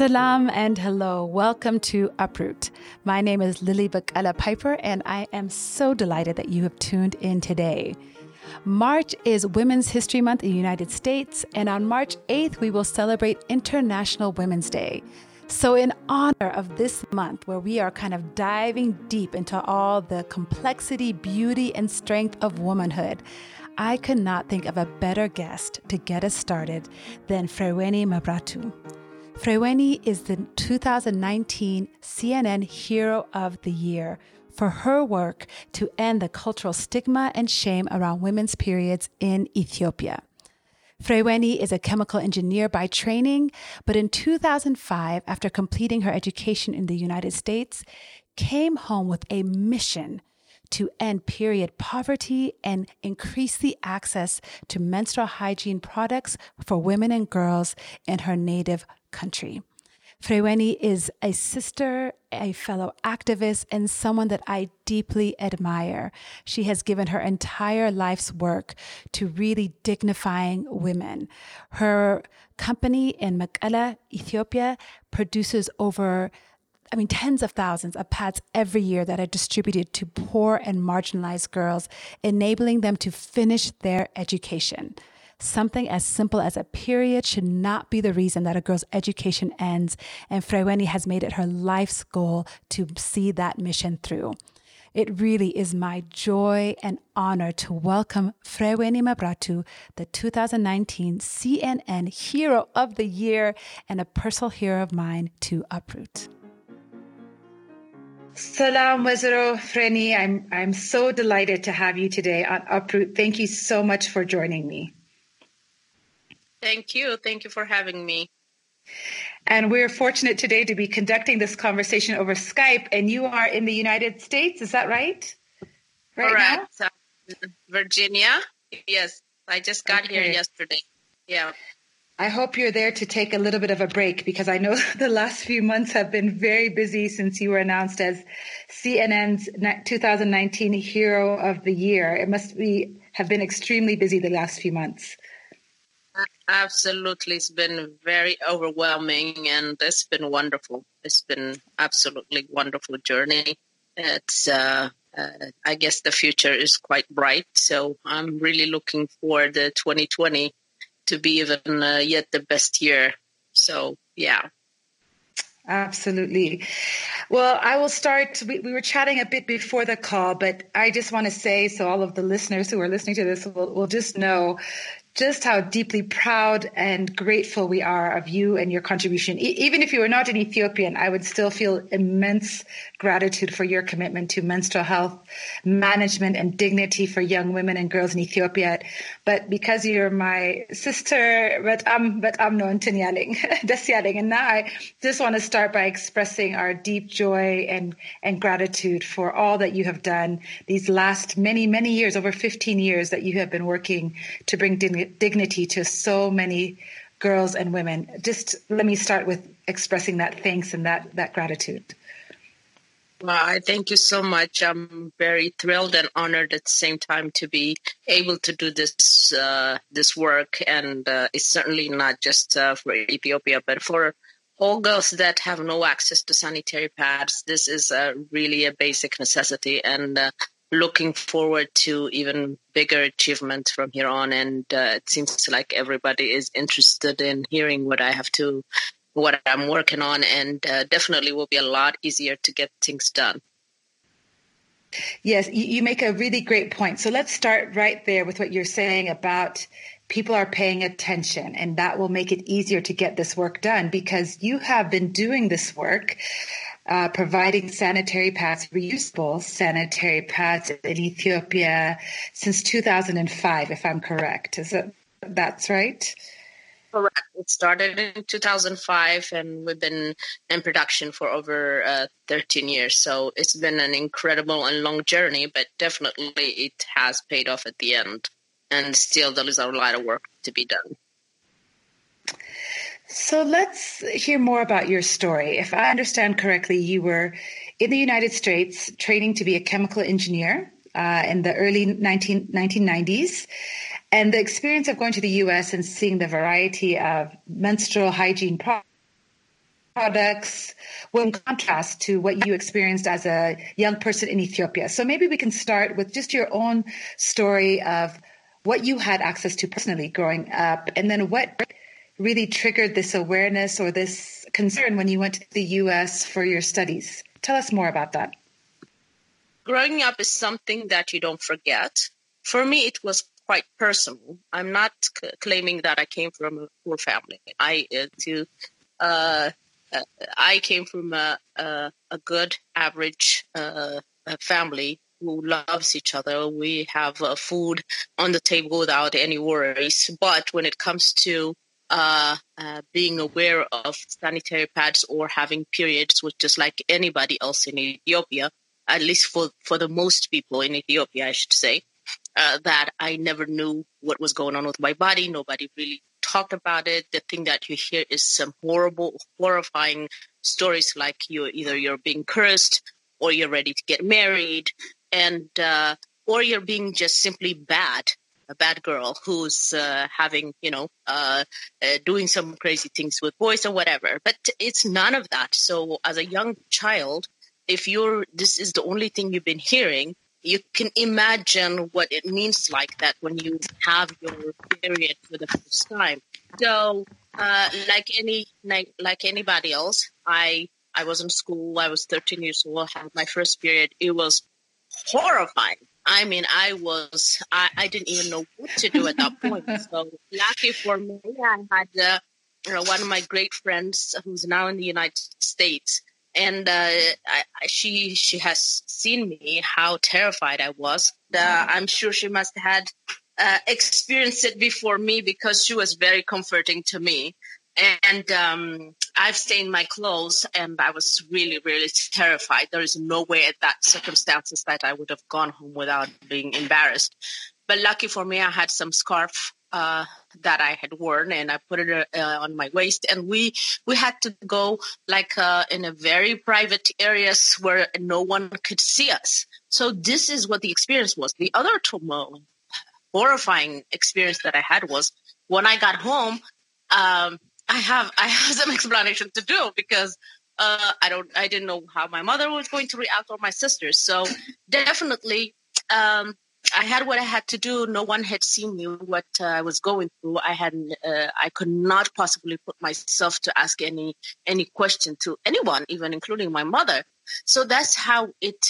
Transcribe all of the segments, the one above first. Salam and hello. Welcome to Uproot. My name is Lily Bakala Piper, and I am so delighted that you have tuned in today. March is Women's History Month in the United States, and on March 8th, we will celebrate International Women's Day. So in honor of this month, where we are kind of diving deep into all the complexity, beauty, and strength of womanhood, I could not think of a better guest to get us started than Freweini Mebrahtu. Freweini is the 2019 CNN Hero of the Year for her work to end the cultural stigma and shame around women's periods in Ethiopia. Freweini is a chemical engineer by training, but in 2005, after completing her education in the United States, came home with a mission to end period poverty and increase the access to menstrual hygiene products for women and girls in her native country. Freweini is a sister, a fellow activist, and someone that I deeply admire. She has given her entire life's work to really dignifying women. Her company in Mekelle, Ethiopia, produces tens of thousands of pads every year that are distributed to poor and marginalized girls, enabling them to finish their education. Something as simple as a period should not be the reason that a girl's education ends, and Freweini has made it her life's goal to see that mission through. It really is my joy and honor to welcome Freweini Mebrahtu, the 2019 CNN Hero of the Year and a personal hero of mine, to Uproot. Salam Waziro Freni. I'm so delighted to have you today on Uproot. Thank you so much for joining me. Thank you. Thank you for having me. And we're fortunate today to be conducting this conversation over Skype, and you are in the United States. Is that right? Correct. Right now? Virginia. Yes. I just got here yesterday. Yeah. I hope you're there to take a little bit of a break, because I know the last few months have been very busy since you were announced as CNN's 2019 Hero of the Year. It must have been extremely busy the last few months. Absolutely. It's been very overwhelming, and it's been wonderful. It's been absolutely wonderful journey. It's, I guess the future is quite bright, so I'm really looking forward to 2020. To be even yet the best year. So, yeah. Absolutely. Well, I will start. We were chatting a bit before the call, but I just want to say, so all of the listeners who are listening to this will just know just how deeply proud and grateful we are of you and your contribution. Even if you were not an Ethiopian, I would still feel immense gratitude for your commitment to menstrual health, management, and dignity for young women and girls in Ethiopia. But because you're my sister, but I'm known to Nyaling. And now I just want to start by expressing our deep joy and gratitude for all that you have done these last many, many years, over 15 years that you have been working to bring dignity to so many girls and women. Just let me start with expressing that thanks and that gratitude. Well, I thank you so much. I'm very thrilled and honored at the same time to be able to do this work. And it's certainly not just for Ethiopia, but for all girls that have no access to sanitary pads. This is really a basic necessity. And looking forward to even bigger achievements from here on. And it seems like everybody is interested in hearing what I'm working on, and definitely will be a lot easier to get things done. Yes, you make a really great point. So let's start right there with what you're saying about people are paying attention, and that will make it easier to get this work done, because you have been doing this work. Providing sanitary pads, reusable sanitary pads in Ethiopia since 2005, if I'm correct. Is that's right? Correct. It started in 2005, and we've been in production for over 13 years. So it's been an incredible and long journey, but definitely it has paid off at the end. And still, there is a lot of work to be done. So let's hear more about your story. If I understand correctly, you were in the United States training to be a chemical engineer in the early 1990s. And the experience of going to the U.S. and seeing the variety of menstrual hygiene products products in contrast to what you experienced as a young person in Ethiopia. So maybe we can start with just your own story of what you had access to personally growing up, and then what really triggered this awareness or this concern when you went to the U.S. for your studies. Tell us more about that. Growing up is something that you don't forget. For me, it was quite personal. I'm not claiming that I came from a poor family. I came from a good, average family who loves each other. We have food on the table without any worries. But when it comes to being aware of sanitary pads or having periods, which is like anybody else in Ethiopia, at least for the most people in Ethiopia, I should say, that I never knew what was going on with my body. Nobody really talked about it. The thing that you hear is some horrible, horrifying stories like you're being cursed or you're ready to get married or you're being just simply bad. A bad girl who's doing some crazy things with boys or whatever. But it's none of that. So as a young child, if this is the only thing you've been hearing, you can imagine what it means like that when you have your period for the first time. So like anybody else, I was in school. I was 13 years old. I had my first period. It was horrifying. I mean, I didn't even know what to do at that point. So lucky for me, I had one of my great friends who's now in the United States. And she has seen me, how terrified I was. I'm sure she must have had experienced it before me because she was very comforting to me. And I've stained my clothes, and I was really, really terrified. There is no way at that circumstances that I would have gone home without being embarrassed. But lucky for me, I had some scarf that I had worn, and I put it on my waist. And we had to go in a very private areas where no one could see us. So this is what the experience was. The other horrifying experience that I had was when I got home. I have some explanation to do because I didn't know how my mother was going to react or my sisters. So definitely, I had what I had to do. No one had seen me what I was going through. I could not possibly put myself to ask any question to anyone, even including my mother. So that's how it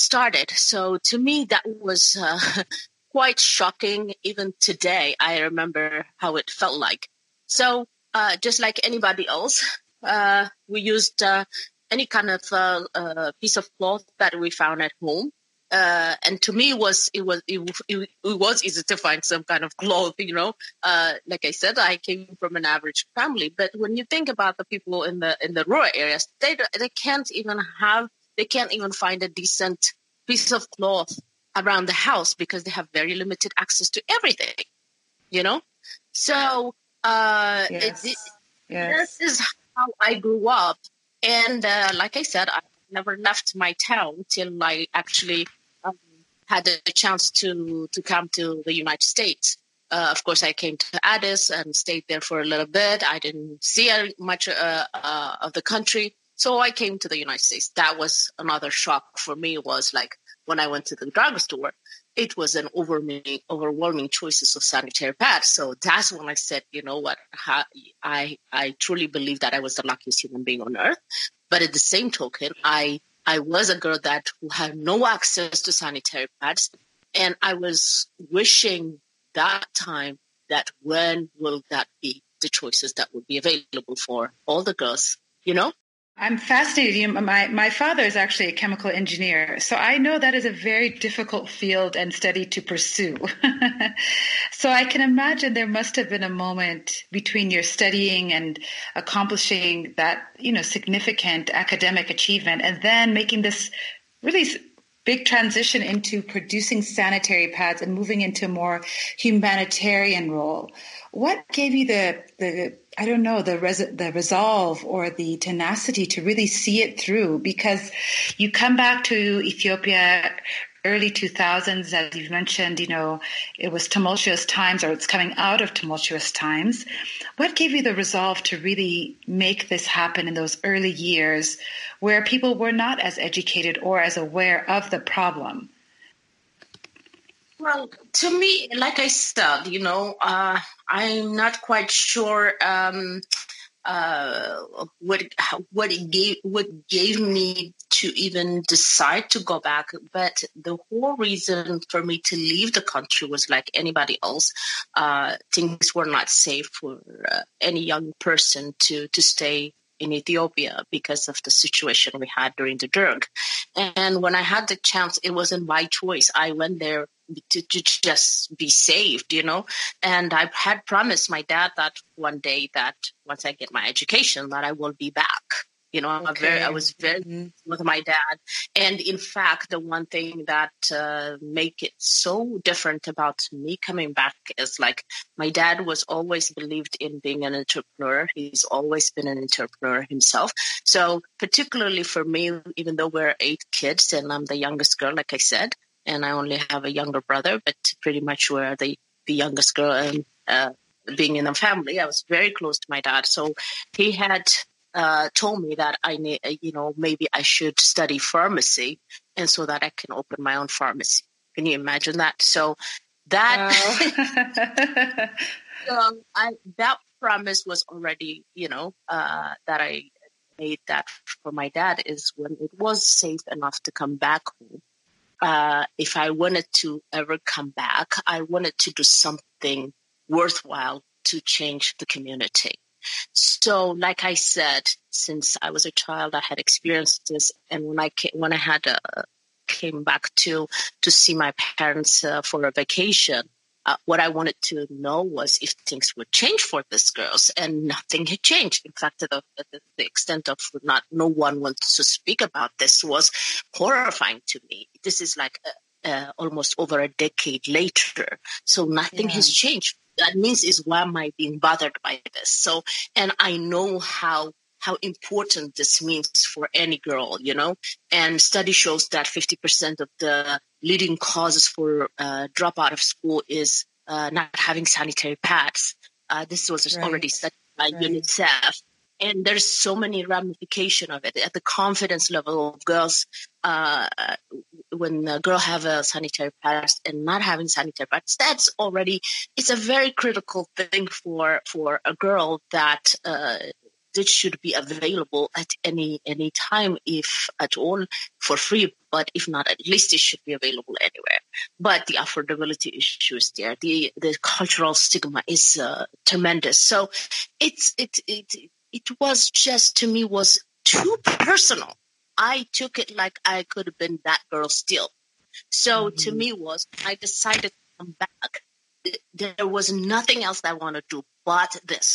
started. So to me, that was quite shocking. Even today, I remember how it felt like. So just like anybody else, we used any kind of piece of cloth that we found at home. And to me, it was easy to find some kind of cloth, you know. Like I said, I came from an average family. But when you think about the people in the rural areas, they can't even find a decent piece of cloth around the house because they have very limited access to everything, you know. So. This is how I grew up. And like I said, I never left my town till I actually had a chance to come to the United States. Of course, I came to Addis and stayed there for a little bit. I didn't see much of the country. So I came to the United States. That was another shock for me. Was like when I went to the drugstore. It was an overwhelming choices of sanitary pads. So that's when I said, you know what, I truly believe that I was the luckiest human being on earth. But at the same token, I was a girl that who had no access to sanitary pads. And I was wishing that time that when will that be the choices that would be available for all the girls, you know? I'm fascinated. My father is actually a chemical engineer, so I know that is a very difficult field and study to pursue. So I can imagine there must have been a moment between your studying and accomplishing that, you know, significant academic achievement and then making this really big transition into producing sanitary pads and moving into a more humanitarian role. What gave you the resolve or the tenacity to really see it through? Because you come back to Ethiopia early 2000s, as you've mentioned, you know, it was tumultuous times, or it's coming out of tumultuous times. What gave you the resolve to really make this happen in those early years where people were not as educated or as aware of the problem? Well, to me, like I said, you know, I'm not quite sure what gave me to even decide to go back. But the whole reason for me to leave the country was like anybody else. Things were not safe for any young person to stay in Ethiopia because of the situation we had during the Derg. And when I had the chance, it wasn't my choice. I went there to just be saved, you know. And I had promised my dad that one day, that once I get my education, that I will be back. You know, okay. I was very mm-hmm. with my dad. And in fact, the one thing that make it so different about me coming back is like my dad was always believed in being an entrepreneur. He's always been an entrepreneur himself. So particularly for me, even though we're 8 kids and I'm the youngest girl, like I said, and I only have a younger brother, but pretty much we're the youngest girl. And being in the family, I was very close to my dad. So he had... told me that I need, you know, maybe I should study pharmacy, and so that I can open my own pharmacy. Can you imagine that? So that that promise was already, you know, that I made that for my dad is when it was safe enough to come back home. If I wanted to ever come back, I wanted to do something worthwhile to change the community. So, like I said, since I was a child, I had experienced this, and when I came back to see my parents for a vacation, what I wanted to know was if things would change for these girls, and nothing had changed. In fact, the extent of no one wants to speak about this was horrifying to me. This is like almost over a decade later, so nothing has changed. That means is why am I being bothered by this? So, and I know how important this means for any girl, you know, and study shows that 50% of the leading causes for dropout of school is not having sanitary pads. This was already studied by UNICEF. And there's so many ramifications of it. At the confidence level of girls, when a girl have a sanitary pad and not having sanitary pads, that's already, it's a very critical thing for a girl that this should be available at any time, if at all, for free. But if not, at least it should be available anywhere. But the affordability issue is there. The cultural stigma is tremendous. So It was just, to me, was too personal. I took it like I could have been that girl still. So to me was, I decided to come back. There was nothing else I want to do but this.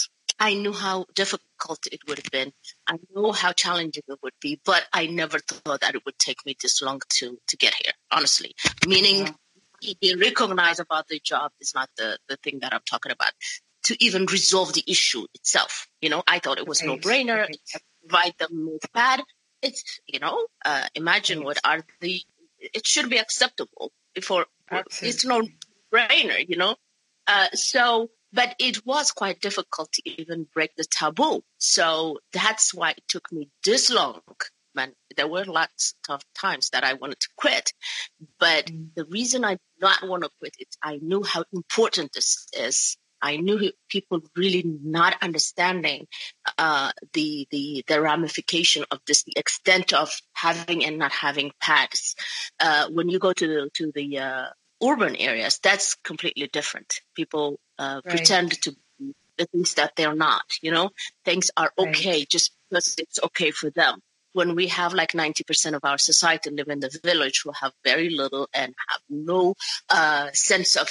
I knew how difficult it would have been. I know how challenging it would be, but I never thought that it would take me this long to get here, honestly. Meaning, being recognized about the job is not the thing that I'm talking about. To even resolve the issue itself. You know, I thought it was no-brainer. Right. Provide them with pad. It's, you know, imagine what are the... It should be acceptable. It's no-brainer, you know. But it was quite difficult to even break the taboo. So that's why it took me this long. Man, there were lots of times that I wanted to quit. But the reason I did not want to quit is I knew how important this is. I knew people really not understanding the ramification of this, the extent of having and not having pads. When you go to the urban areas, that's completely different. People pretend to be the things that they're not. You know, things are okay just because it's okay for them. When we have like 90% of our society live in the village, who have very little and have no sense of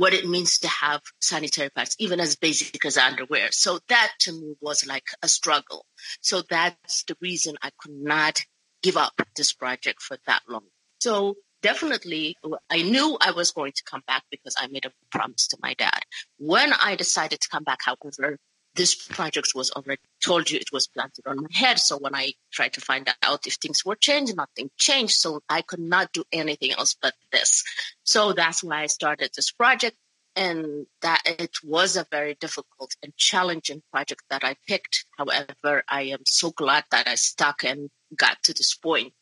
what it means to have sanitary pads, even as basic as underwear. So that to me was like a struggle. So that's the reason I could not give up this project for that long. So definitely I knew I was going to come back because I made a promise to my dad. When I decided to come back, however, this project was already told you it was planted on my head. So when I tried to find out if things were changed, nothing changed. So I could not do anything else but this. So that's why I started this project. And that it was a very difficult and challenging project that I picked. However, I am so glad that I stuck and got to this point.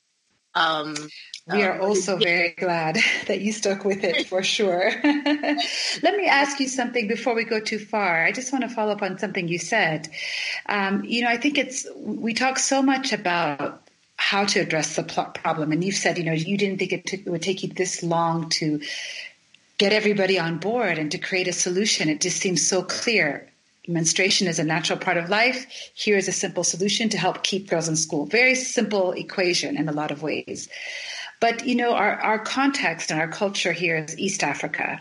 We are also very glad that you stuck with it, for sure. Let me ask you something before we go too far. I just want to follow up on something you said. I think we talk so much about how to address the problem. And you've said, you didn't think it would take you this long to get everybody on board and to create a solution. It just seems so clear. Menstruation is a natural part of life. Here is a simple solution to help keep girls in school. Very simple equation in a lot of ways. But, our context and our culture here is East Africa.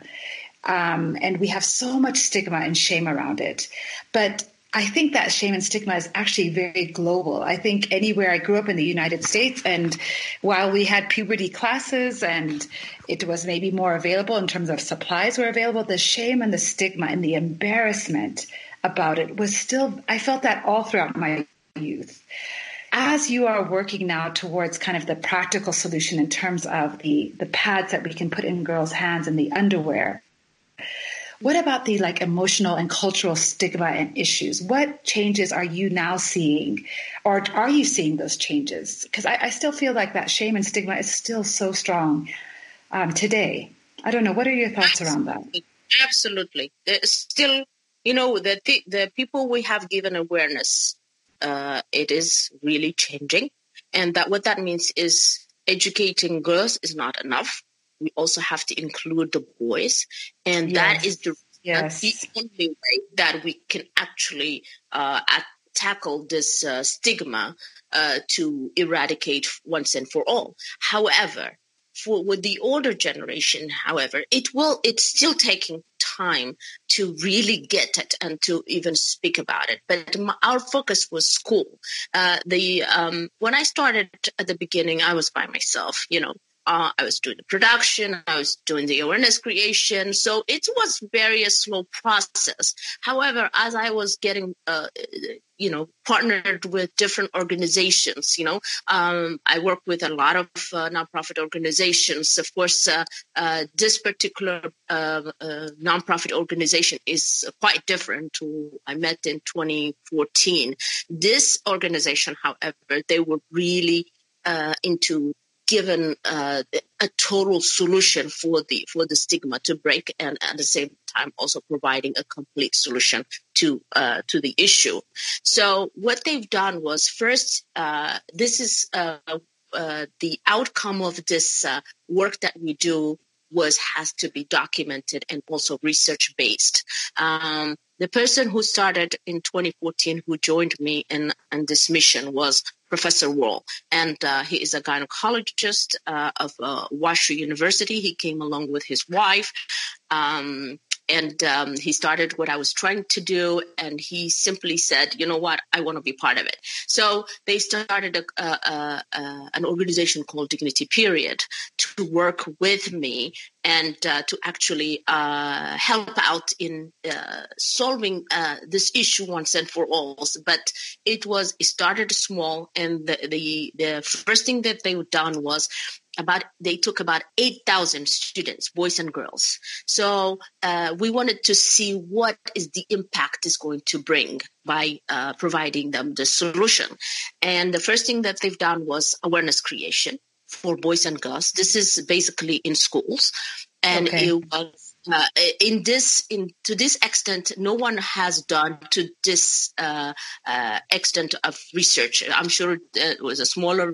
And we have so much stigma and shame around it. But I think that shame and stigma is actually very global. I think anywhere, I grew up in the United States, and while we had puberty classes and it was maybe more available in terms of supplies were available, the shame and the stigma and the embarrassment about it was still, I felt that all throughout my youth. As you are working now towards kind of the practical solution in terms of the pads that we can put in girls' hands and the underwear, what about the emotional and cultural stigma and issues? What changes are you now seeing, or are you seeing those changes? Because I still feel like that shame and stigma is still so strong today. I don't know. What are your thoughts around that? Absolutely. There's still, the people we have given awareness, it is really changing. And that what that means is educating girls is not enough. We also have to include the boys. And that is the only way that we can actually tackle this stigma to eradicate once and for all. However, with the older generation, it's still taking time to really get it and to even speak about it. But our focus was school. When I started at the beginning, I was by myself, I was doing the production, I was doing the awareness creation. So it was very a slow process. However, as I was getting, partnered with different organizations, I work with a lot of nonprofit organizations. Of course, this particular nonprofit organization is quite different to I met in 2014. This organization, however, they were really into given a total solution for the stigma to break, and at the same time also providing a complete solution to the issue. So what they've done was first, this is the outcome of this work that we do has to be documented and also research based. The person who started in 2014, who joined me in this mission was Professor Wall, and he is a gynecologist of WashU University. He came along with his wife, and he started what I was trying to do, and he simply said, you know what, I want to be part of it. So they started an organization called Dignity Period to work with me and to actually help out in solving this issue once and for all. But it started small, and the first thing that they done was they took about 8,000 students, boys and girls. So we wanted to see what is the impact is going to bring by providing them the solution. And the first thing that they've done was awareness creation for boys and girls. This is basically in schools. And it was to this extent, no one has done to this extent of research. I'm sure it was a smaller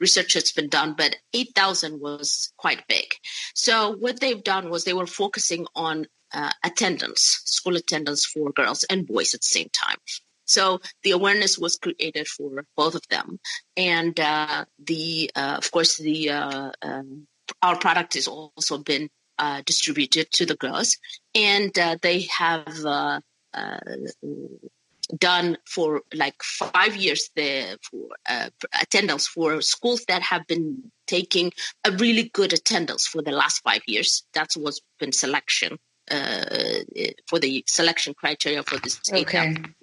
research that's been done, but 8,000 was quite big. So what they've done was they were focusing on school attendance for girls and boys at the same time. So the awareness was created for both of them. And our product has also been distributed to the girls, and they have done for 5 years there for attendance for schools that have been taking a really good attendance for the last 5 years. That's what's been selection for the selection criteria for the state. Okay. Applicants.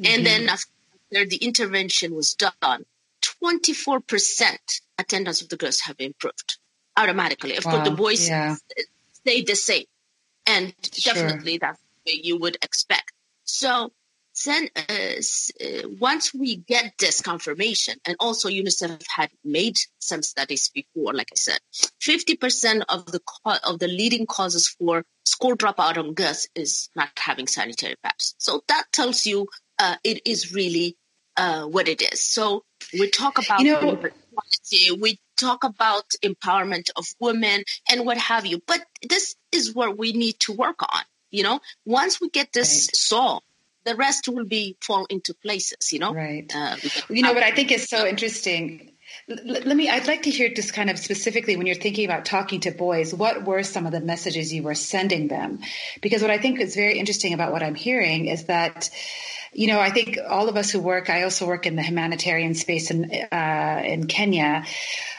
Mm-hmm. And then after the intervention was done, 24% attendance of the girls have improved automatically. Of course, the boys stayed the same. And definitely that's what you would expect. So then once we get this confirmation, and also UNICEF had made some studies before, like I said, 50% of the leading causes for school dropout on girls is not having sanitary pads. So that tells you it is really what it is. So we talk about quality, we talk about empowerment of women and what have you. But this is what we need to work on. You know, once we get this solved, the rest will fall into places, you know? Right. What I think is so interesting, I'd like to hear just kind of specifically when you're thinking about talking to boys, what were some of the messages you were sending them? Because what I think is very interesting about what I'm hearing is that, you know, I think all of us who work, I also work in the humanitarian space in Kenya.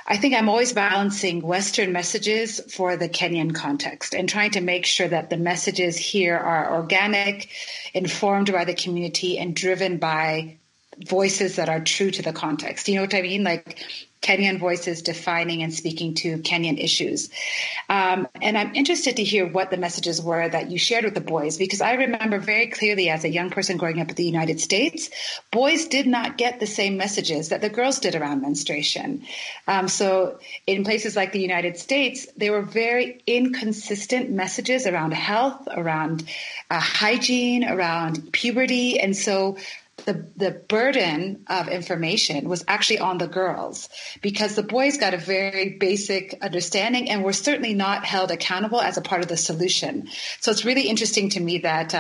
I think I'm always balancing Western messages for the Kenyan context and trying to make sure that the messages here are organic, informed by the community, and driven by voices that are true to the context. You know what I mean? Like Kenyan voices defining and speaking to Kenyan issues. And I'm interested to hear what the messages were that you shared with the boys, because I remember very clearly as a young person growing up in the United States, boys did not get the same messages that the girls did around menstruation. So in places like the United States, there were very inconsistent messages around health, around hygiene, around puberty. And so the burden of information was actually on the girls, because the boys got a very basic understanding and were certainly not held accountable as a part of the solution. So it's really interesting to me that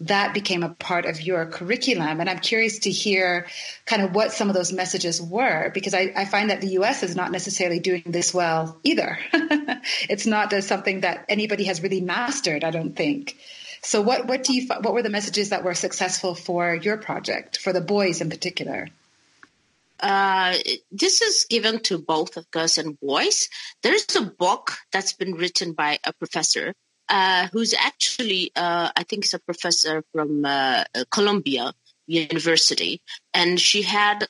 that became a part of your curriculum. And I'm curious to hear kind of what some of those messages were, because I find that the U.S. is not necessarily doing this well either. It's not something that anybody has really mastered, I don't think. So what were the messages that were successful for your project, for the boys in particular? This is given to both girls and boys. There's a book that's been written by a professor who's actually, I think it's a professor from Columbia University. And she had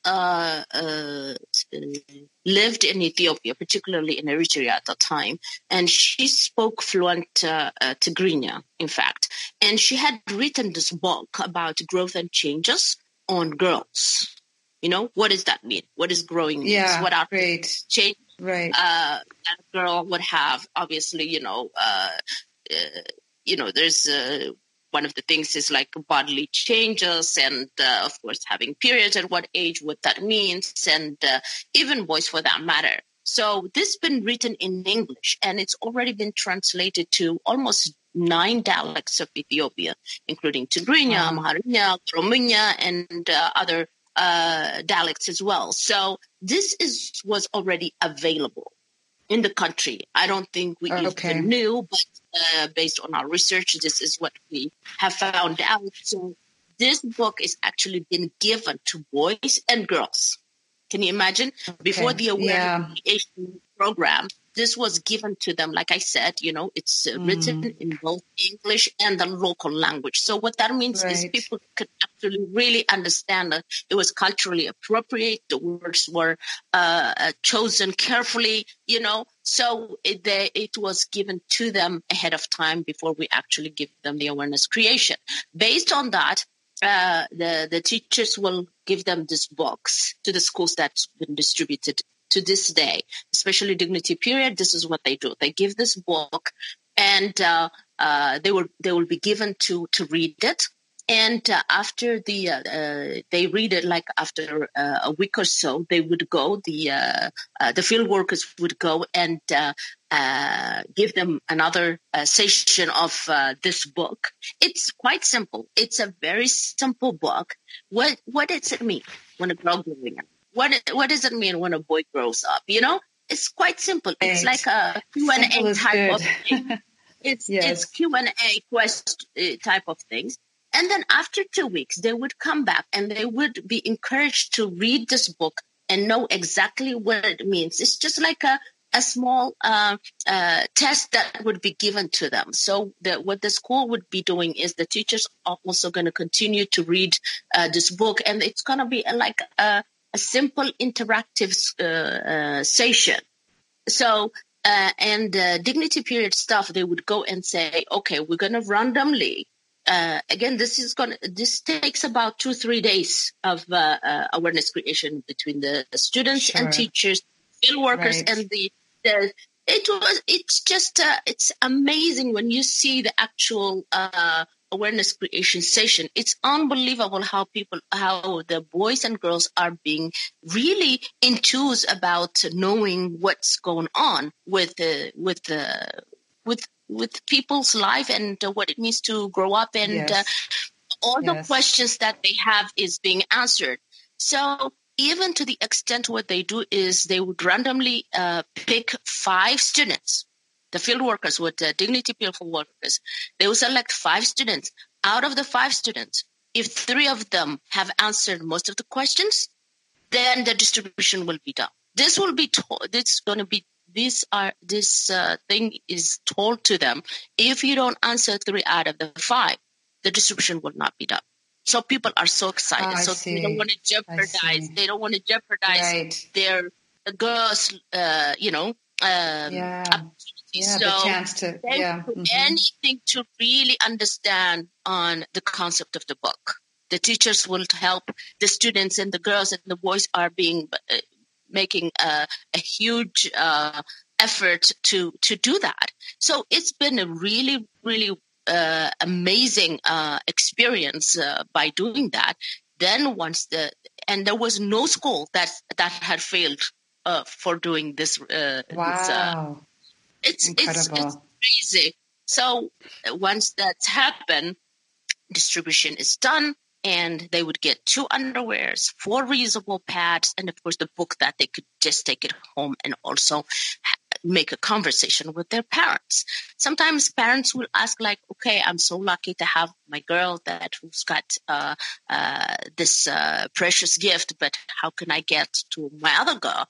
lived in Ethiopia, particularly in Eritrea at the time. And she spoke fluent Tigrinya, in fact. And she had written this book about growth and changes on girls. You know, what does that mean? What is growing means? Yeah, what are changes that a girl would have? Obviously, there's... one of the things is like bodily changes and, of course, having periods at what age, what that means, and even boys for that matter. So this has been written in English, and it's already been translated to almost 9 dialects of Ethiopia, including Tigrinya, Maharinya, Romunya, and other dialects as well. So this was already available in the country. I don't think we even knew, but based on our research, this is what we have found out. So this book is actually been given to boys and girls. Can you imagine? Okay. Before the awareness program, this was given to them. Like I said, it's written in both English and the local language. So what that means is people could actually really understand that it was culturally appropriate. The words were chosen carefully, So it was given to them ahead of time before we actually give them the awareness creation. Based on that, the teachers will give them these books to the schools that's been distributed to this day, especially Dignity Period. This is what they do. They give this book, and they will be given to read it. And after they read it, like after a week or so, they would go. The field workers would go and give them another session of this book. It's quite simple. It's a very simple book. What does it mean when a girl growing up? What does it mean when a boy grows up? It's quite simple. It's like a Q&A type of thing. It's Q&A quest type of things. And then after 2 weeks, they would come back and they would be encouraged to read this book and know exactly what it means. It's just like a a small test that would be given to them. So what the school would be doing is the teachers are also going to continue to read this book, and it's going to be like a simple interactive session. So Dignity Period staff, they would go and say, okay, we're going to randomly. Again, this takes about 2-3 days of awareness creation between the students and teachers, field workers, and the. It's just it's amazing when you see the actual awareness creation session. It's unbelievable how the boys and girls are being really in tune about knowing what's going on with people's life and what it means to grow up, and all the questions that they have is being answered. So even to the extent what they do is they would randomly pick 5 students, the field workers with Dignity Period workers. They will select 5 students. Out of the 5 students, if 3 of them have answered most of the questions, then the distribution will be done. This will be thing is told to them. If you don't answer 3 out of the 5, the distribution will not be done. So people are so excited. They don't want to jeopardize. They don't want to jeopardize their girls. The chance to anything to really understand on the concept of the book. The teachers will help the students, and the girls and the boys are being. Making a huge effort to do that. So it's been a really, really amazing experience by doing that. Then there was no school that had failed for doing this. Wow. It's crazy. So once that's happened, distribution is done. And they would get 2 underwears, 4 reusable pads, and of course the book that they could just take it home and also make a conversation with their parents. Sometimes parents will ask like, okay, I'm so lucky to have my girl who's got this precious gift, but how can I get to my other girl?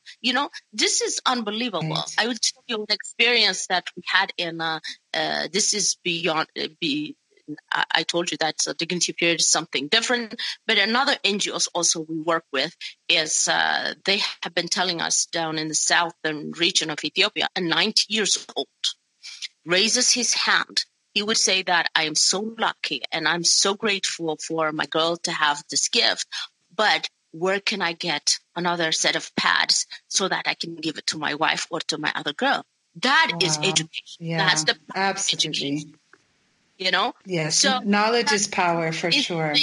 This is unbelievable. Right. I would tell you an experience that we had in this is beyond I told you that Dignity Period is something different, but another NGOs also we work with is they have been telling us down in the southern region of Ethiopia, a 90 years old raises his hand. He would say that I am so lucky and I'm so grateful for my girl to have this gift, but where can I get another set of pads so that I can give it to my wife or to my other girl? That is education. Yeah, that's the absolutely. Education. Yes. So knowledge is power for sure.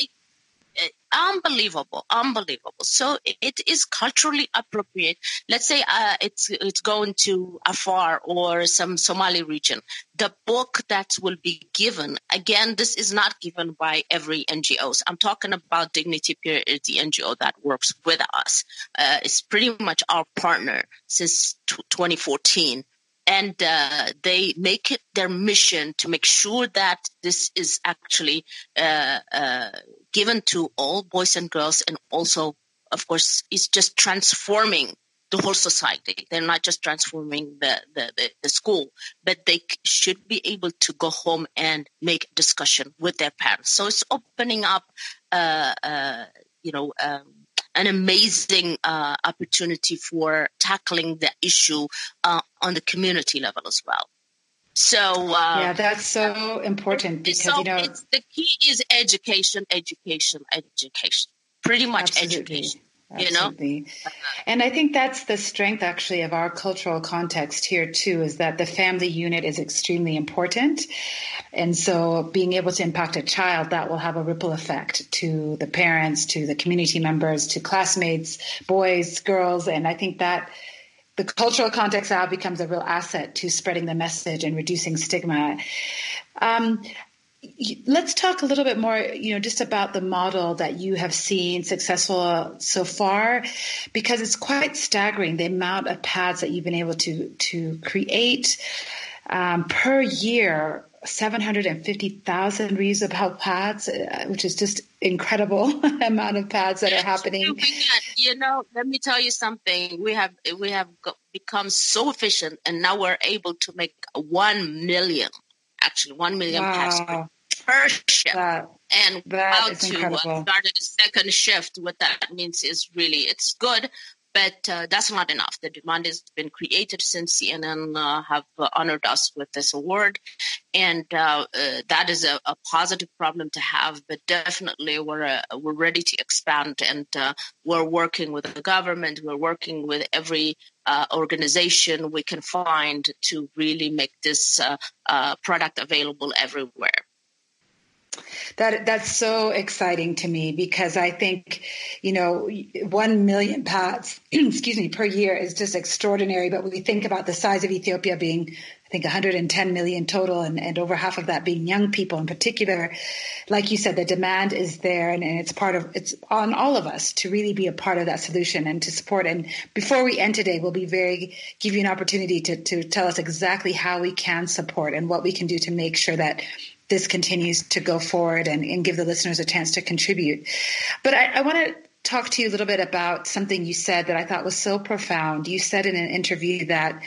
Unbelievable. So it is culturally appropriate. Let's say it's going to Afar or some Somali region. The book that will be given, again, this is not given by every NGOs. I'm talking about Dignity Period, the NGO that works with us. It's pretty much our partner since 2014. And they make it their mission to make sure that this is actually given to all boys and girls. And also, of course, it's just transforming the whole society. They're not just transforming the school, but they should be able to go home and make a discussion with their parents. So it's opening up, an amazing opportunity for tackling the issue on the community level as well. So that's so important because the key is education, pretty much absolutely. Education. Absolutely. And I think that's the strength actually of our cultural context here too, is that the family unit is extremely important. And so being able to impact a child, that will have a ripple effect to the parents, to the community members, to classmates, boys, girls. And I think that the cultural context now becomes a real asset to spreading the message and reducing stigma. Let's talk a little bit more, just about the model that you have seen successful so far, because it's quite staggering the amount of pads that you've been able to create per year 750,000 reusable pads, which is just incredible amount of pads that are happening. Let me tell you something. We have become so efficient, and now we're able to make 1 million wow. pads per ship. And how to start a second shift, what that means is really, it's good. But that's not enough. The demand has been created since CNN have honored us with this award. And that is a positive problem to have. But definitely we're ready to expand. And we're working with the government. We're working with every organization we can find to really make this product available everywhere. That's so exciting to me, because I think, 1 million pads, per year is just extraordinary. But we think about the size of Ethiopia being, I think, 110 million total, and over half of that being young people in particular. Like you said, the demand is there, and it's on all of us to really be a part of that solution and to support. And before we end today, we'll give you an opportunity to tell us exactly how we can support and what we can do to make sure that this continues to go forward and give the listeners a chance to contribute. But I want to talk to you a little bit about something you said that I thought was so profound. You said in an interview that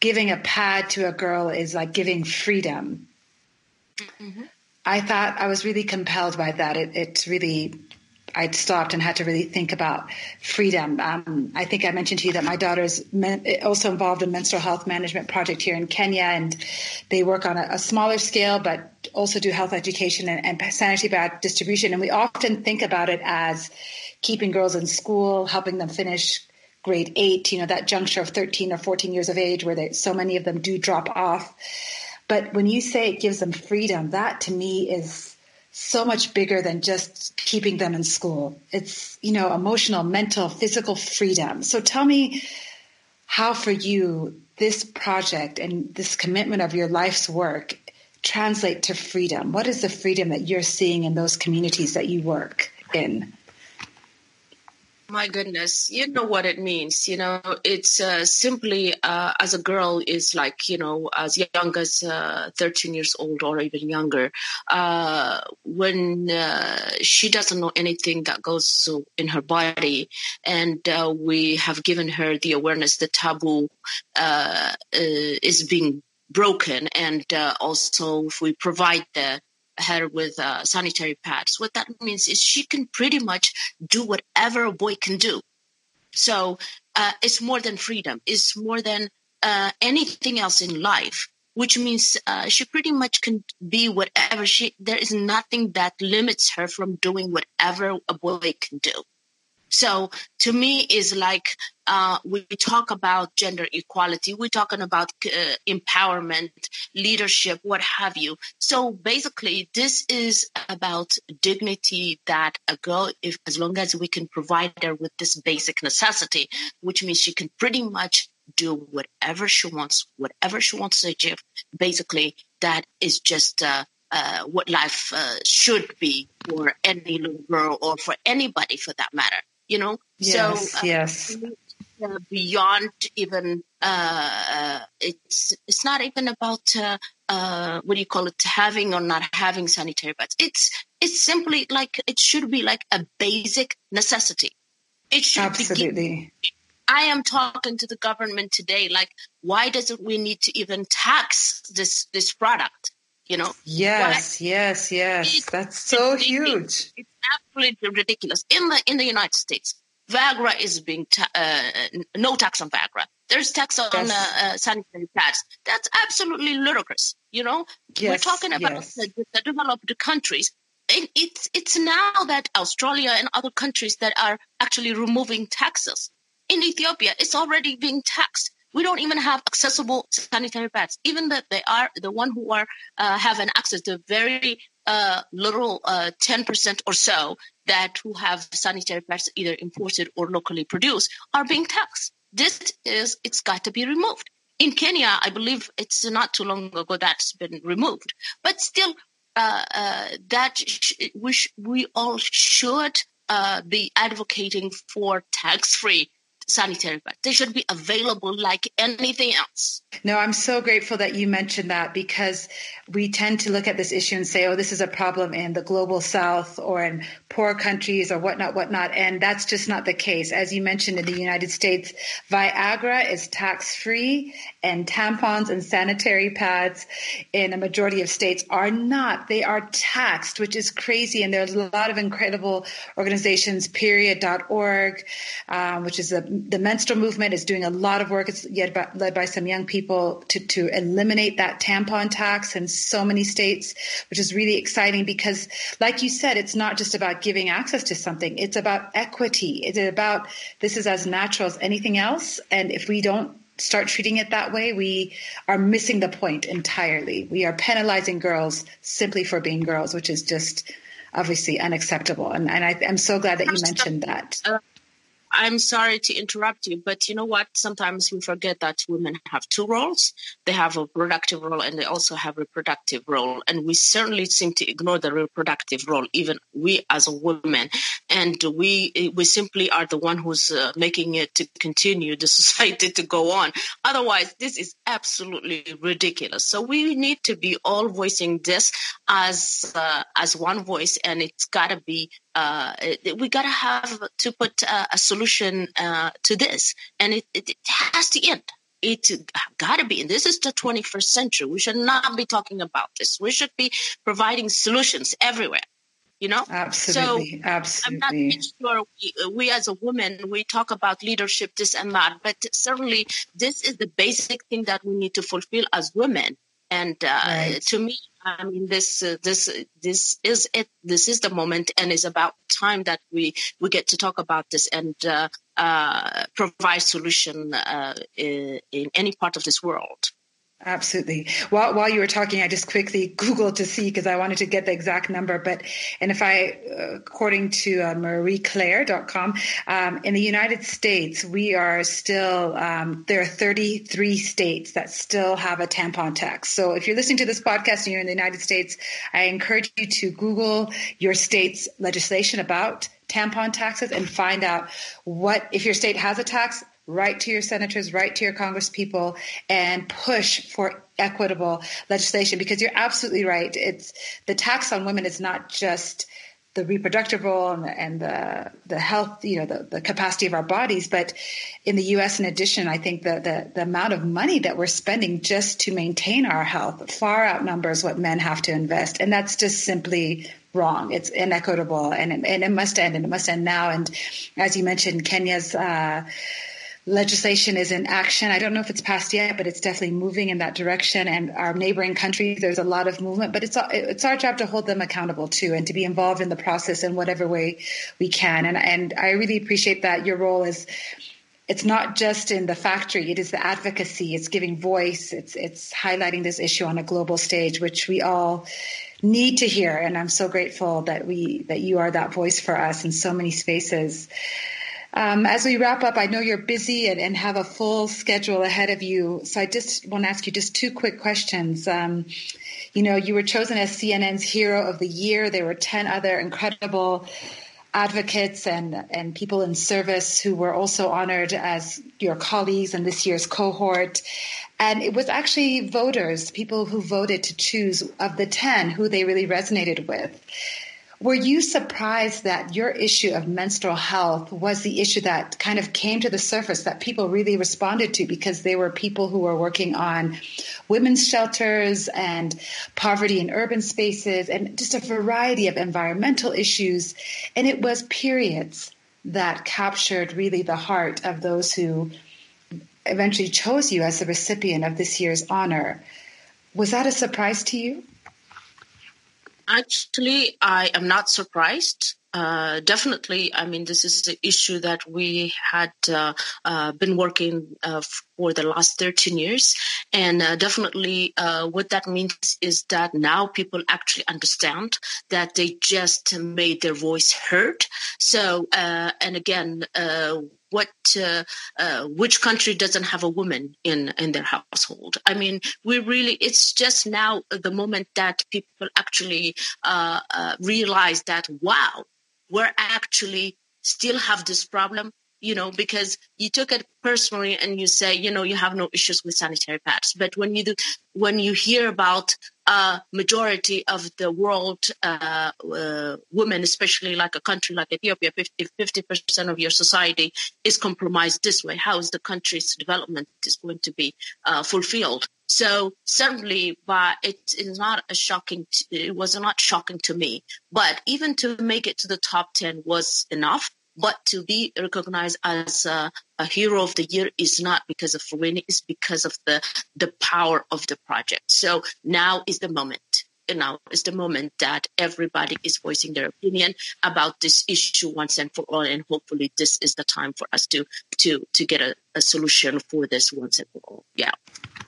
giving a pad to a girl is like giving freedom. Mm-hmm. I thought I was really compelled by that. It's really, I'd stopped and had to really think about freedom. I think I mentioned to you that my daughter's also involved in menstrual health management project here in Kenya, and they work on a smaller scale, but also do health education and sanitary pad distribution. And we often think about it as keeping girls in school, helping them finish grade 8, that juncture of 13 or 14 years of age where so many of them do drop off. But when you say it gives them freedom, that to me is so much bigger than just keeping them in school. It's, emotional, mental, physical freedom. So tell me how for you this project and this commitment of your life's work translate to freedom. What is the freedom that you're seeing in those communities that you work in? My goodness, you know what it means. It's simply as a girl is like, as young as 13 years old or even younger, when she doesn't know anything that goes in her body. And we have given her the awareness, the taboo is being broken. And also if we provide her with sanitary pads, what that means is she can pretty much do whatever a boy can do. So it's more than freedom. It's more than anything else in life, which means she pretty much can be whatever there is nothing that limits her from doing whatever a boy can do. So to me is like we talk about gender equality, we're talking about empowerment, leadership, what have you. So basically this is about dignity that a girl, as long as we can provide her with this basic necessity, which means she can pretty much do whatever she wants to achieve. Basically that is just what life should be for any little girl or for anybody for that matter. Yes, so yes. Beyond even it's not even about having or not having sanitary pads. It's simply like it should be like a basic necessity. It should absolutely. I am talking to the government today. Like, why doesn't we need to even tax this product? Yes, yes. That's so huge. It's absolutely ridiculous. In the United States, Viagra is being no tax on Viagra. There's tax on sanitary pads. That's absolutely ludicrous. Yes, we're talking about the developed countries. It's now that Australia and other countries that are actually removing taxes. In Ethiopia, it's already being taxed. We don't even have accessible sanitary pads, even that they are the one who are have an access to very little 10% or so that who have sanitary pads either imported or locally produced are being taxed. It's got to be removed. In Kenya, I believe it's not too long ago that's been removed. But still, we all should be advocating for tax-free sanitary pads. They should be available like anything else. No, I'm so grateful that you mentioned that, because we tend to look at this issue and say, oh, this is a problem in the global south or in poor countries or whatnot. And that's just not the case. As you mentioned, in the United States, Viagra is tax-free, and tampons and sanitary pads in a majority of states are not. They are taxed, which is crazy. And there's a lot of incredible organizations, period.org, which is the menstrual movement is doing a lot of work. It's led by some young people to eliminate that tampon tax in so many states, which is really exciting because, like you said, it's not just about giving access to something. It's about equity. It's about this is as natural as anything else. And if we don't start treating it that way, we are missing the point entirely. We are penalizing girls simply for being girls, which is just obviously unacceptable. And I'm so glad that you mentioned that. I'm sorry to interrupt you, but you know what? Sometimes we forget that women have two roles. They have a reproductive role and they also have a reproductive role. And we certainly seem to ignore the reproductive role, even we as a woman. And we simply are the one who's making it to continue, the society to go on. Otherwise, this is absolutely ridiculous. So we need to be all voicing this as one voice, and it's got to be we got to have to put a solution to this, and it has to end. It got to be. And this is the 21st century. We should not be talking about this. We should be providing solutions everywhere. You know, absolutely. So, absolutely. I'm not sure we as a woman, we talk about leadership, this and that, but certainly this is the basic thing that we need to fulfill as women. And right. To me, I mean, this is it. This is the moment, and it's about time that we get to talk about this and provide solution in any part of this world. Absolutely. While you were talking, I just quickly Googled to see, because I wanted to get the exact number. According to MarieClaire.com, in the United States, we are still, there are 33 states that still have a tampon tax. So if you're listening to this podcast and you're in the United States, I encourage you to Google your state's legislation about tampon taxes and find out what, if your state has a tax, write to your senators, write to your congresspeople, and push for equitable legislation, because you're absolutely right. It's the tax on women is not just the reproductive role and the health, you know, the capacity of our bodies. But in the U.S., in addition, I think the amount of money that we're spending just to maintain our health far outnumbers what men have to invest. And that's just simply wrong. It's inequitable, and it must end, and it must end now. And as you mentioned, Kenya's legislation is in action. I don't know if it's passed yet, but it's definitely moving in that direction. And our neighboring countries, there's a lot of movement, but it's our job to hold them accountable too, and to be involved in the process in whatever way we can. And I really appreciate that your role is, it's not just in the factory, it is the advocacy, it's giving voice, it's highlighting this issue on a global stage, which we all need to hear. And I'm so grateful that you are that voice for us in so many spaces. As we wrap up, I know you're busy and have a full schedule ahead of you. So I just want to ask you just two quick questions. You know, you were chosen as CNN's Hero of the Year. There were 10 other incredible advocates and people in service who were also honored as your colleagues in this year's cohort. And it was actually voters, people who voted to choose of the 10 who they really resonated with. Were you surprised that your issue of menstrual health was the issue that kind of came to the surface, that people really responded to, because they were people who were working on women's shelters and poverty in urban spaces and just a variety of environmental issues? And it was periods that captured really the heart of those who eventually chose you as the recipient of this year's honor. Was that a surprise to you? Actually, I am not surprised. Definitely, I mean, this is the issue that we had been working for the last 13 years. And definitely what that means is that now people actually understand that they just made their voice heard. So, and again, which country doesn't have a woman in their household? I mean, we really, it's just now the moment that people actually realize that, wow, we're actually still have this problem. you know, because you took it personally and you say, you know, you have no issues with sanitary pads. But when you do, when you hear about majority of the world women, especially like a country like Ethiopia, 50% of your society is compromised this way, how is the country's development is going to be fulfilled? So certainly, but it was not shocking to me. But even to make it to the top 10 was enough. But to be recognized as a Hero of the Year is not because of Freweini, it's because of the power of the project. So now is the moment. Now is the moment that everybody is voicing their opinion about this issue once and for all. And hopefully this is the time for us to get a solution for this once and for all. Yeah.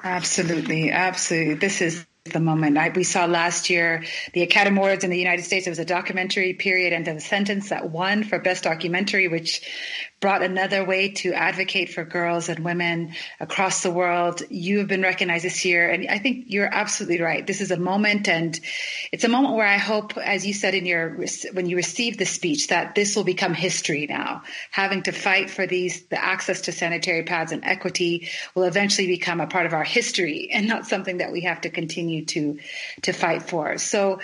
Absolutely. Absolutely. This is the moment. We saw last year the Academy Awards in the United States. It was a documentary, Period, End of the Sentence, that won for Best Documentary, which brought another way to advocate for girls and women across the world. You have been recognized this year, and I think you're absolutely right. This is a moment, and it's a moment where I hope, as you said in when you received the speech, that this will become history now. Having to fight for the access to sanitary pads and equity will eventually become a part of our history and not something that we have to continue to fight for. So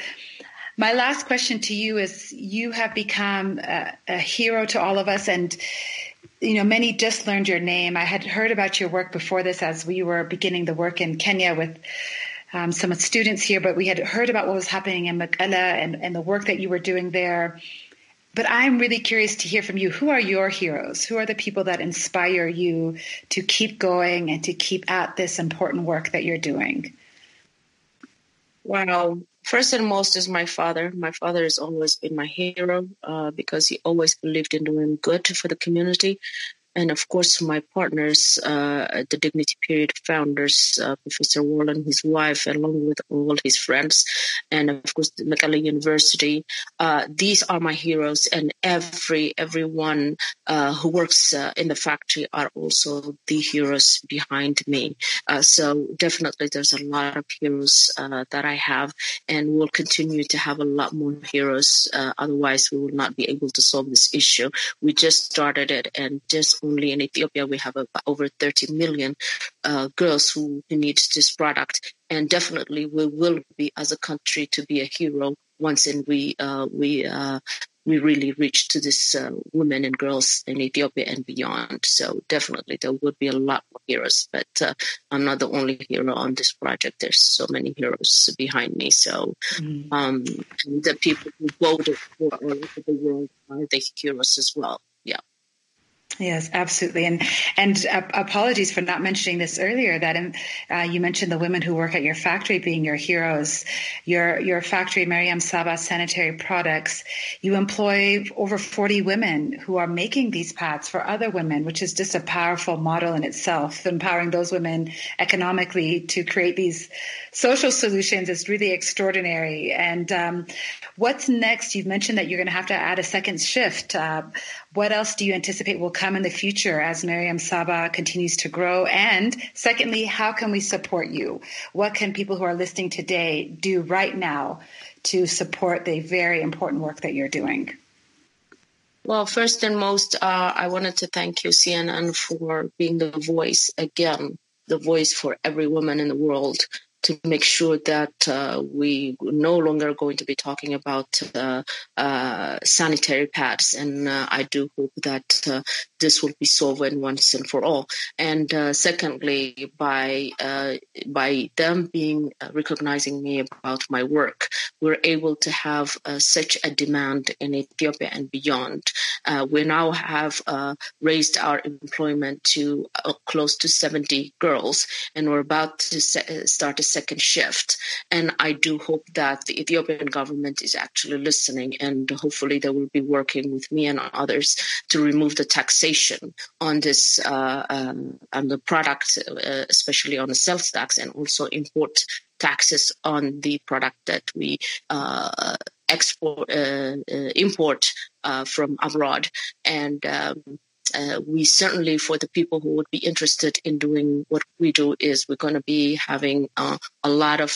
my last question to you is, you have become a hero to all of us, and you know, many just learned your name. I had heard about your work before this as we were beginning the work in Kenya with some students here, but we had heard about what was happening in Mekelle and the work that you were doing there. But I'm really curious to hear from you. Who are your heroes? Who are the people that inspire you to keep going and to keep at this important work that you're doing? Wow. First and most is my father. My father has always been my hero because he always believed in doing good for the community. And of course, my partners, the Dignity Period founders, Professor Wall and his wife, along with all his friends, and of course, the Mekelle University. These are my heroes, and everyone who works in the factory are also the heroes behind me. So definitely, there's a lot of heroes that I have, and we'll continue to have a lot more heroes. Otherwise, we will not be able to solve this issue. We just started it, and just only in Ethiopia, we have over 30 million girls who need this product. And definitely we will be, as a country, to be a hero once and we really reach to this women and girls in Ethiopia and beyond. So definitely there will be a lot more heroes, but I'm not the only hero on this project. There's so many heroes behind me. So the people who voted for all over the world are the heroes as well. Yeah. Yes, absolutely. And apologies for not mentioning this earlier, that you mentioned the women who work at your factory being your heroes. Your factory, Mariam Seba Sanitary Products, you employ over 40 women who are making these pads for other women, which is just a powerful model in itself. Empowering those women economically to create these social solutions is really extraordinary. And what's next? You've mentioned that you're going to have to add a second shift. What else do you anticipate will come in the future as Mariam Seba continues to grow? And secondly, how can we support you? What can people who are listening today do right now to support the very important work that you're doing? Well, first and most, I wanted to thank you, CNN, for being the voice, again, the voice for every woman in the world, to make sure that we no longer going to be talking about sanitary pads. And I do hope that this will be solved once and for all. And secondly, by them being recognizing me about my work, we're able to have such a demand in Ethiopia and beyond. We now have raised our employment to close to 70 girls, and we're about to start a second shift. And I do hope that the Ethiopian government is actually listening, and hopefully they will be working with me and others to remove the taxation on this on the product, especially on the sales tax, and also import taxes on the product that we import from abroad. And we certainly, for the people who would be interested in doing what we do, is we're going to be having a lot of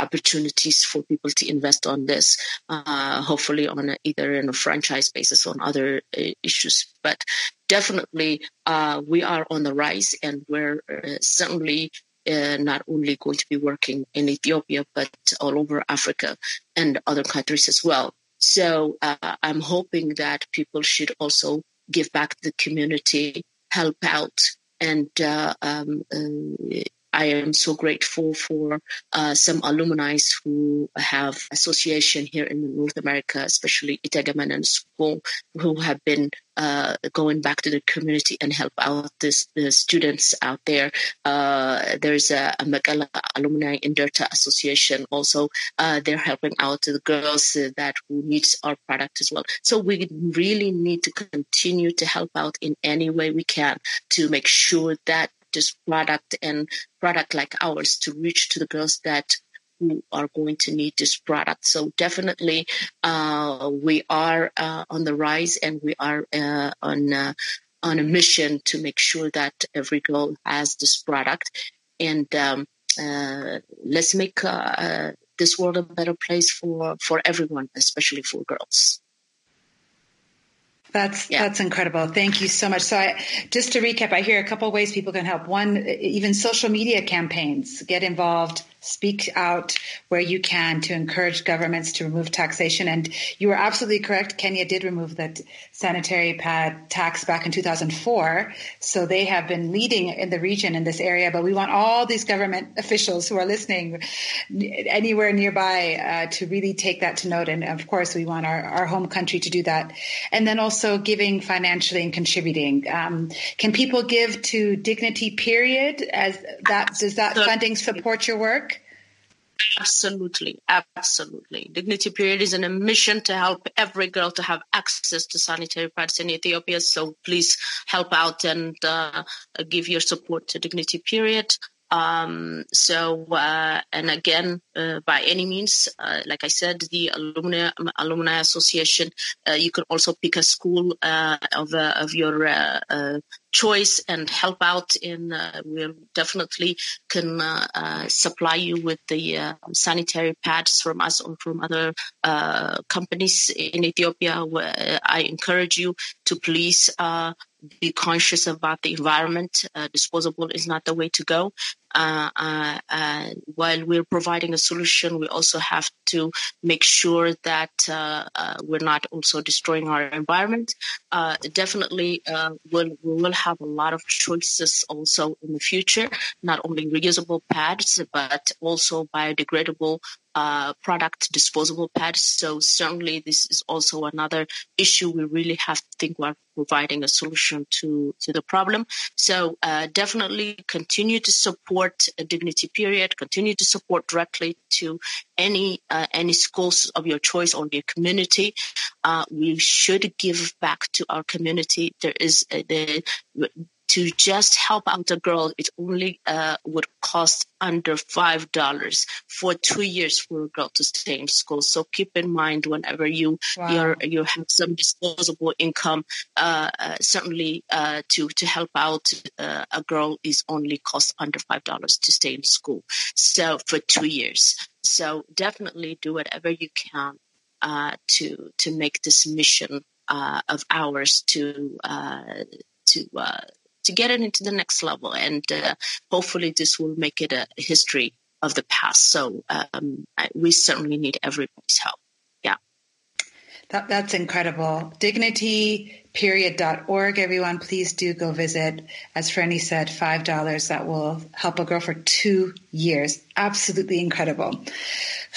opportunities for people to invest on this, hopefully on either in a franchise basis or on other issues. But definitely we are on the rise, and we're certainly not only going to be working in Ethiopia, but all over Africa and other countries as well. So I'm hoping that people should also give back to the community, help out, and I am so grateful for some alumni who have association here in North America, especially Itegeman and school, who have been going back to the community and help out the students out there. There's a Mekelle Alumni and Derta Association also. They're helping out the girls that who needs our product as well. So we really need to continue to help out in any way we can to make sure that this product and product like ours to reach to the girls that who are going to need this product. So definitely we are on the rise, and we are on a mission to make sure that every girl has this product. And let's make this world a better place for everyone, especially for girls. That's incredible. Thank you so much. So just to recap, I hear a couple of ways people can help. One, even social media campaigns, get involved, speak out where you can to encourage governments to remove taxation. And you are absolutely correct. Kenya did remove that sanitary pad tax back in 2004. So they have been leading in the region in this area. But we want all these government officials who are listening anywhere nearby to really take that to note. And of course, we want our home country to do that. And then also giving financially and contributing. Can people give to Dignity Period? Does that funding support your work? Absolutely. Dignity Period is on a mission to help every girl to have access to sanitary pads in Ethiopia. So please help out and give your support to Dignity Period. And again, by any means, like I said, the alumni association, you can also pick a school of your choice and help out in. We definitely can supply you with the sanitary pads from us or from other companies in Ethiopia. I encourage you to please be conscious about the environment. Disposable is not the way to go. While we're providing a solution, we also have to make sure that we're not also destroying our environment. Definitely, we will have a lot of choices also in the future, not only reusable pads, but also biodegradable product, disposable pads. So certainly this is also another issue. We really have to think we're providing a solution to the problem. So definitely continue to support Dignity Period, continue to support directly to any schools of your choice or your community. We should give back to our community. There is to just help out a girl, it only would cost under $5 for 2 years for a girl to stay in school. So keep in mind whenever you have some disposable income, certainly to help out a girl is only cost under $5 to stay in school. So for 2 years. So definitely do whatever you can to make this mission of ours to get it into the next level. And hopefully this will make it a history of the past. So we certainly need everybody's help. Yeah. That's incredible. dignityperiod.org. Everyone, please do go visit. As Freweini said, $5 that will help a girl for 2 years. Absolutely incredible.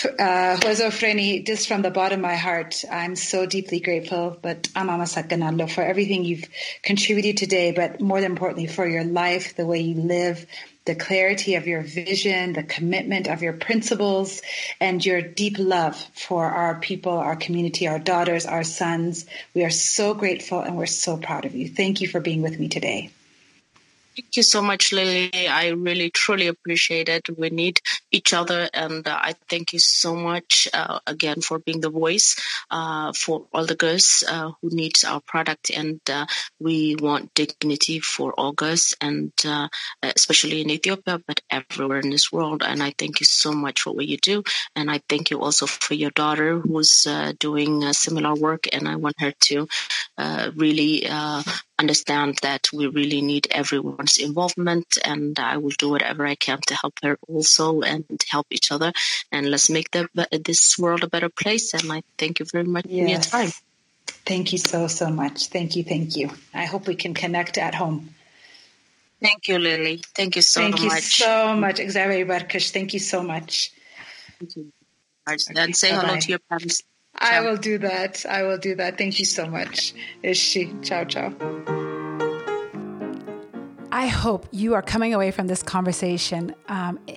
Freweini, just from the bottom of my heart, I'm so deeply grateful, but Amama Sakanando, for everything you've contributed today, but more than importantly, for your life, the way you live, the clarity of your vision, the commitment of your principles, and your deep love for our people, our community, our daughters, our sons. We are so grateful and we're so proud of you. Thank you for being with me today. Thank you so much, Lily. I really, truly appreciate it. We need each other. And I thank you so much again for being the voice for all the girls who need our product. And we want dignity for all girls, and especially in Ethiopia, but everywhere in this world. And I thank you so much for what you do. And I thank you also for your daughter who's doing similar work. And I want her to really understand that we really need everyone's involvement, and I will do whatever I can to help her also and help each other. And let's make this world a better place. And I thank you very much for your time. Thank you so much. Thank you. I hope we can connect at home. Thank you, Lily. Thank you so much. Thank you so much. Xavier Barkash. Thank you so much. Thank you. And say hello to your parents. I will do that. Thank you so much. Ishi. Ciao, ciao. I hope you are coming away from this conversation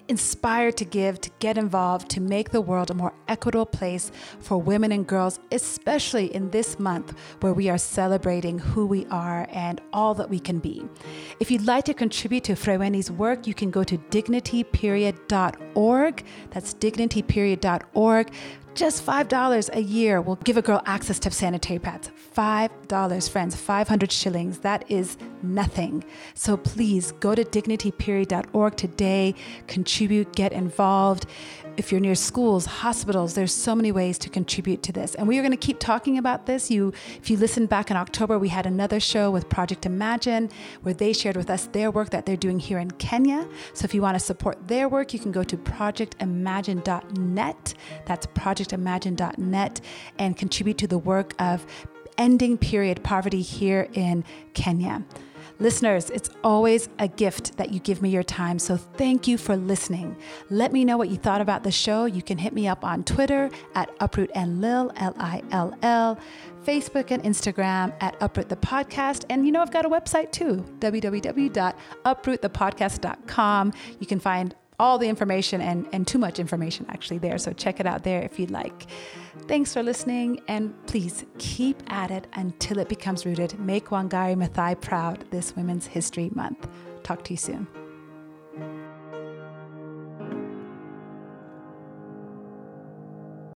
inspired to give, to get involved, to make the world a more equitable place for women and girls, especially in this month where we are celebrating who we are and all that we can be. If you'd like to contribute to Freweini's work, you can go to dignityperiod.org. That's dignityperiod.org. Just $5 a year will give a girl access to sanitary pads. $5, friends, 500 shillings. That is nothing. So please go to dignityperiod.org today, contribute, get involved. If you're near schools, hospitals, there's so many ways to contribute to this. And we are going to keep talking about this. If you listen back in October, we had another show with Project Imagine, where they shared with us their work that they're doing here in Kenya. So if you want to support their work, you can go to projectimagine.net. That's projectimagine.net, and contribute to the work of ending period poverty here in Kenya. Listeners, it's always a gift that you give me your time, so thank you for listening. Let me know what you thought about the show. You can hit me up on Twitter at Uproot and Lil, Lill, Facebook and Instagram at Uproot the Podcast. And I've got a website too, www.uprootthepodcast.com. You can find all the information and too much information actually there, so check it out there if you'd like. Thanks for listening, and please keep at it until it becomes rooted. Make Wangari Maathai proud this Women's History Month. Talk to you soon.